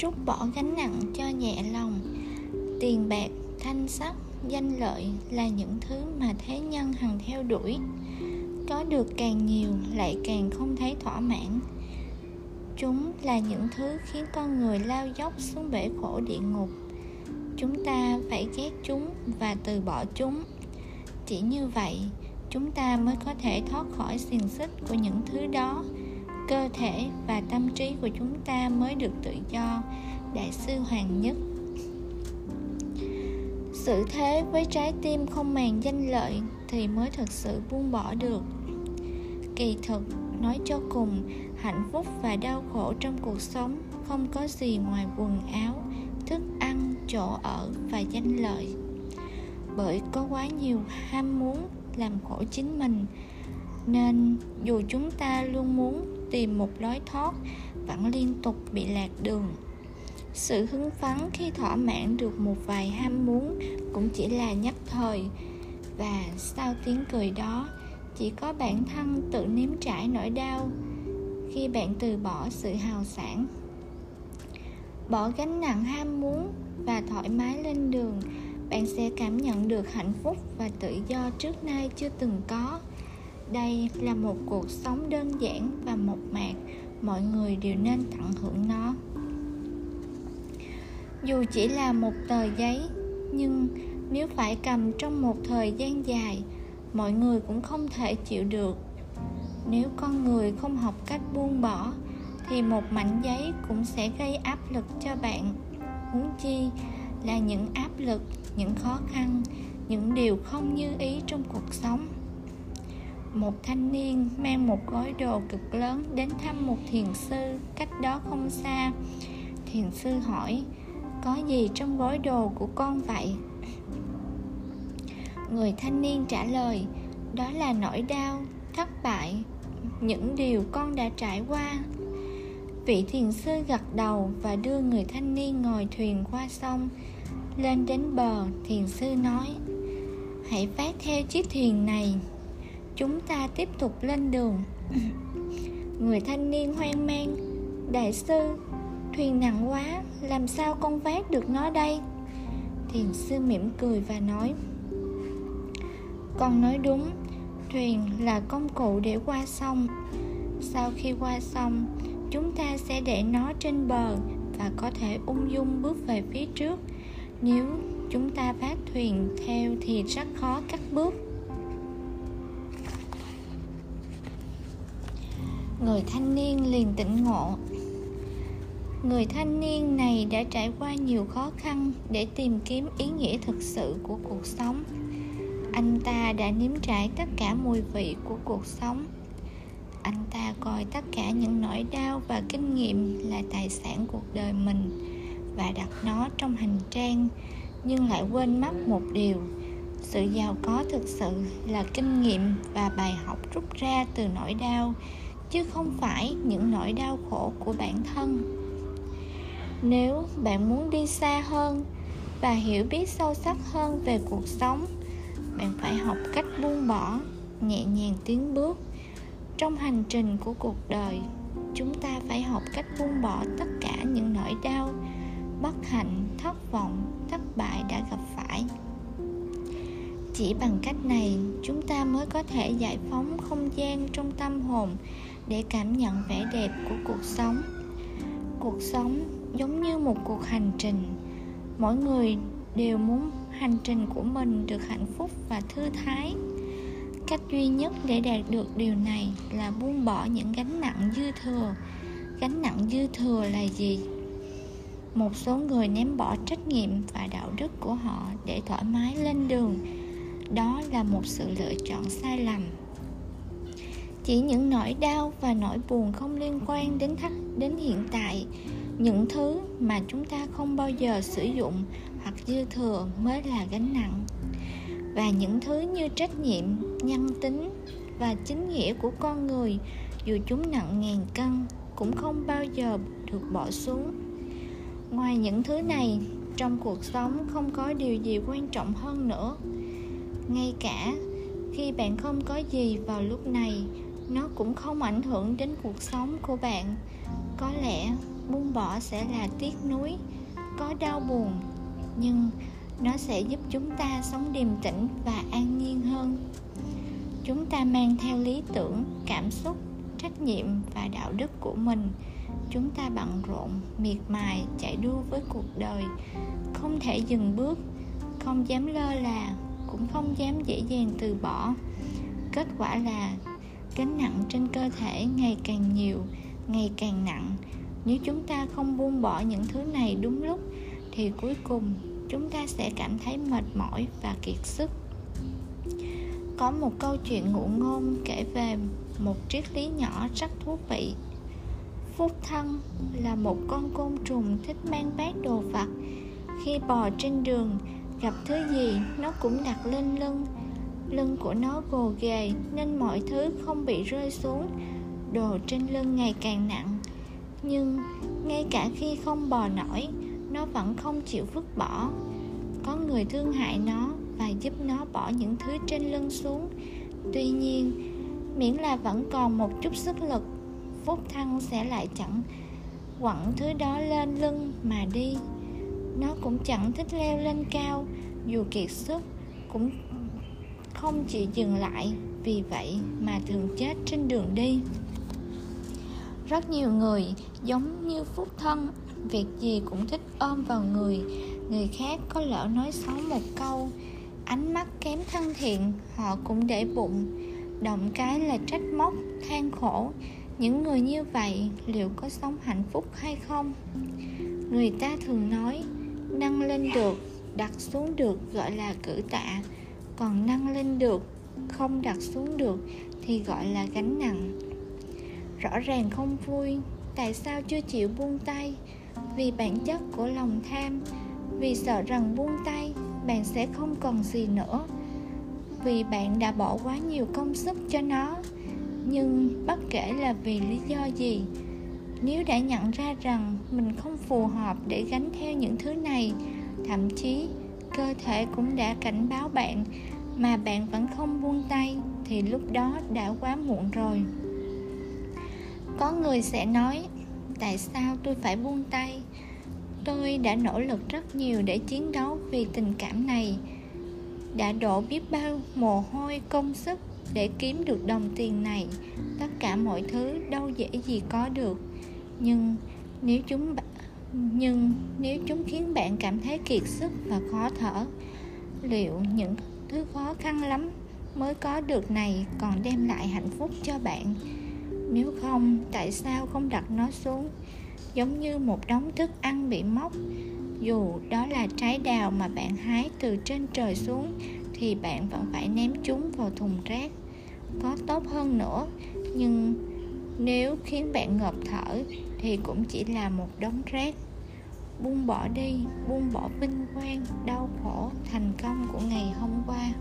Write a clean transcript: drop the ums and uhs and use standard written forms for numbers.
trút bỏ gánh nặng cho nhẹ lòng. Tiền bạc, thanh sắc, danh lợi là những thứ mà thế nhân hằng theo đuổi. Có được càng nhiều lại càng không thấy thỏa mãn. Chúng là những thứ khiến con người lao dốc xuống bể khổ địa ngục. Chúng ta phải ghét chúng và từ bỏ chúng. Chỉ như vậy, chúng ta mới có thể thoát khỏi xiềng xích của những thứ đó. Cơ thể và tâm trí của chúng ta mới được tự do. Đại sư Hoàng Nhất. Xử thế với trái tim không màng danh lợi thì mới thực sự buông bỏ được. Kỳ thực, nói cho cùng, hạnh phúc và đau khổ trong cuộc sống không có gì ngoài quần áo, thức ăn, chỗ ở và danh lợi. Bởi có quá nhiều ham muốn làm khổ chính mình, nên dù chúng ta luôn muốn tìm một lối thoát, vẫn liên tục bị lạc đường. Sự hứng phấn khi thỏa mãn được một vài ham muốn cũng chỉ là nhất thời, và sau tiếng cười đó, chỉ có bản thân tự nếm trải nỗi đau khi bạn từ bỏ sự hào sảng. Bỏ gánh nặng ham muốn và thoải mái lên đường, bạn sẽ cảm nhận được hạnh phúc và tự do trước nay chưa từng có. Đây là một cuộc sống đơn giản và mộc mạc, mọi người đều nên tận hưởng nó. Dù chỉ là một tờ giấy, nhưng nếu phải cầm trong một thời gian dài, mọi người cũng không thể chịu được. Nếu con người không học cách buông bỏ, thì một mảnh giấy cũng sẽ gây áp lực cho bạn. Huống chi là những áp lực, những khó khăn, những điều không như ý trong cuộc sống. Một thanh niên mang một gói đồ cực lớn đến thăm một thiền sư cách đó không xa. Thiền sư hỏi: "Có gì trong gói đồ của con vậy?" Người thanh niên trả lời: "Đó là nỗi đau, thất bại, những điều con đã trải qua." Vị thiền sư gật đầu và đưa người thanh niên ngồi thuyền qua sông. Lên đến bờ, thiền sư nói: "Hãy vác theo chiếc thuyền này, chúng ta tiếp tục lên đường." Người thanh niên hoang mang: "Đại sư, thuyền nặng quá, làm sao con vác được nó đây?" Thiền sư mỉm cười và nói: "Con nói đúng, thuyền là công cụ để qua sông. Sau khi qua sông, chúng ta sẽ để nó trên bờ và có thể ung dung bước về phía trước. Nếu chúng ta vác thuyền theo thì rất khó cắt bước." Người thanh niên liền tỉnh ngộ. Người thanh niên này đã trải qua nhiều khó khăn để tìm kiếm ý nghĩa thực sự của cuộc sống. Anh ta đã nếm trải tất cả mùi vị của cuộc sống. Anh ta coi tất cả những nỗi đau và kinh nghiệm là tài sản cuộc đời mình và đặt nó trong hành trang, nhưng lại quên mất một điều: sự giàu có thực sự là kinh nghiệm và bài học rút ra từ nỗi đau, chứ không phải những nỗi đau khổ của bản thân. Nếu bạn muốn đi xa hơn và hiểu biết sâu sắc hơn về cuộc sống, bạn phải học cách buông bỏ, nhẹ nhàng tiến bước. Trong hành trình của cuộc đời, chúng ta phải học cách buông bỏ tất cả những nỗi đau, bất hạnh, thất vọng, thất bại đã gặp phải. Chỉ bằng cách này, chúng ta mới có thể giải phóng không gian trong tâm hồn để cảm nhận vẻ đẹp của cuộc sống. Cuộc sống giống như một cuộc hành trình. Mỗi người đều muốn hành trình của mình được hạnh phúc và thư thái. Cách duy nhất để đạt được điều này là buông bỏ những gánh nặng dư thừa. Gánh nặng dư thừa là gì? Một số người ném bỏ trách nhiệm và đạo đức của họ để thoải mái lên đường. Đó là một sự lựa chọn sai lầm. Chỉ những nỗi đau và nỗi buồn không liên quan đến hiện tại, những thứ mà chúng ta không bao giờ sử dụng hoặc dư thừa mới là gánh nặng. Và những thứ như trách nhiệm, nhân tính và chính nghĩa của con người, dù chúng nặng ngàn cân, cũng không bao giờ được bỏ xuống. Ngoài những thứ này, trong cuộc sống không có điều gì quan trọng hơn nữa. Ngay cả khi bạn không có gì vào lúc này, nó cũng không ảnh hưởng đến cuộc sống của bạn. Có lẽ buông bỏ sẽ là tiếc nuối, có đau buồn, nhưng nó sẽ giúp chúng ta sống điềm tĩnh và an nhiên hơn. Chúng ta mang theo lý tưởng, cảm xúc, trách nhiệm và đạo đức của mình. Chúng ta bận rộn, miệt mài, chạy đua với cuộc đời, không thể dừng bước, không dám lơ là, cũng không dám dễ dàng từ bỏ. Kết quả là gánh nặng trên cơ thể ngày càng nhiều, ngày càng nặng. Nếu chúng ta không buông bỏ những thứ này đúng lúc, thì cuối cùng chúng ta sẽ cảm thấy mệt mỏi và kiệt sức. Có một câu chuyện ngụ ngôn kể về một triết lý nhỏ rất thú vị. Phúc Thân là một con côn trùng thích mang vác đồ vật. Khi bò trên đường, gặp thứ gì nó cũng đặt lên lưng. Lưng của nó gồ ghề nên mọi thứ không bị rơi xuống. Đồ trên lưng ngày càng nặng, nhưng ngay cả khi không bò nổi, nó vẫn không chịu vứt bỏ. Có người thương hại nó và giúp nó bỏ những thứ trên lưng xuống. Tuy nhiên, miễn là vẫn còn một chút sức lực, Phúc Thân sẽ lại chẳng quẳng thứ đó lên lưng mà đi. Nó cũng chẳng thích leo lên cao, dù kiệt sức cũng không chịu dừng lại, vì vậy mà thường chết trên đường đi. Rất nhiều người giống như Phúc Thân, việc gì cũng thích ôm vào người. Người khác có lỡ nói xấu một câu, ánh mắt kém thân thiện, họ cũng để bụng, động cái là trách móc, than khổ. Những người như vậy liệu có sống hạnh phúc hay không? Người ta thường nói, nâng lên được, đặt xuống được gọi là cử tạ. Còn nâng lên được, không đặt xuống được thì gọi là gánh nặng. Rõ ràng không vui, tại sao chưa chịu buông tay? Vì bản chất của lòng tham, vì sợ rằng buông tay, bạn sẽ không còn gì nữa. Vì bạn đã bỏ quá nhiều công sức cho nó. Nhưng bất kể là vì lý do gì, nếu đã nhận ra rằng mình không phù hợp để gánh theo những thứ này, thậm chí cơ thể cũng đã cảnh báo bạn mà bạn vẫn không buông tay, thì lúc đó đã quá muộn rồi. Có người sẽ nói, tại sao tôi phải buông tay? Tôi đã nỗ lực rất nhiều để chiến đấu vì tình cảm này, đã đổ biết bao mồ hôi công sức để kiếm được đồng tiền này. Tất cả mọi thứ đâu dễ gì có được. Nhưng nếu chúng khiến bạn cảm thấy kiệt sức và khó thở, liệu những thứ khó khăn lắm mới có được này còn đem lại hạnh phúc cho bạn? Nếu không, tại sao không đặt nó xuống? Giống như một đống thức ăn bị mốc, dù đó là trái đào mà bạn hái từ trên trời xuống, thì bạn vẫn phải ném chúng vào thùng rác. Có tốt hơn nữa, nhưng nếu khiến bạn ngộp thở thì cũng chỉ là một đống rác. Buông bỏ đi, buông bỏ vinh quang, đau khổ, thành công của ngày hôm qua.